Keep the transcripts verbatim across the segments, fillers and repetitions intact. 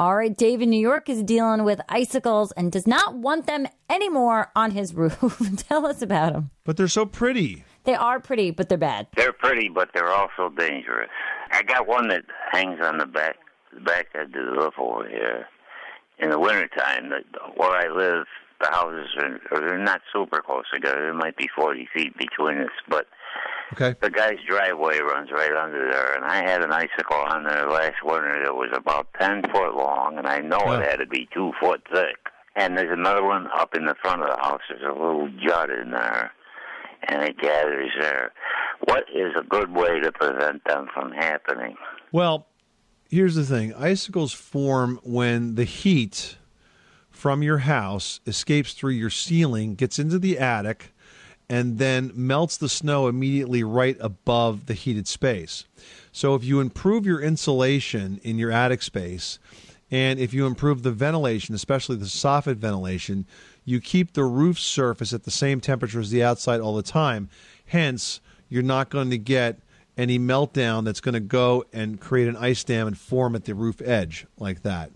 All right, Dave in New York is dealing with icicles and does not want them anymore on his roof. Tell us about them. But they're so pretty. They are pretty, but they're bad. They're pretty, but they're also dangerous. I got one that hangs on the back back of the roof over here. In the wintertime, where I live, the houses are they're not super close together. There might be forty feet between us, but okay. The guy's driveway runs right under there, and I had an icicle on there last winter that was about ten foot long, and I know yeah. it had to be two foot thick. And there's another one up in the front of the house. There's a little jut in there, and it gathers there. What is a good way to prevent them from happening? Well, here's the thing. Icicles form when the heat from your house escapes through your ceiling, gets into the attic, and then melts the snow immediately right above the heated space. So if you improve your insulation in your attic space, and if you improve the ventilation, especially the soffit ventilation, you keep the roof surface at the same temperature as the outside all the time. Hence, you're not going to get any meltdown that's going to go and create an ice dam and form at the roof edge like that.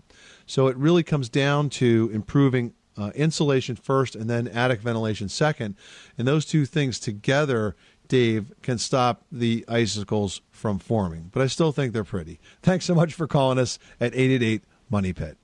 So it really comes down to improving Uh, insulation first and then attic ventilation second. And those two things together, Dave, can stop the icicles from forming. But I still think they're pretty. Thanks so much for calling us at eight eight eight Money Pit.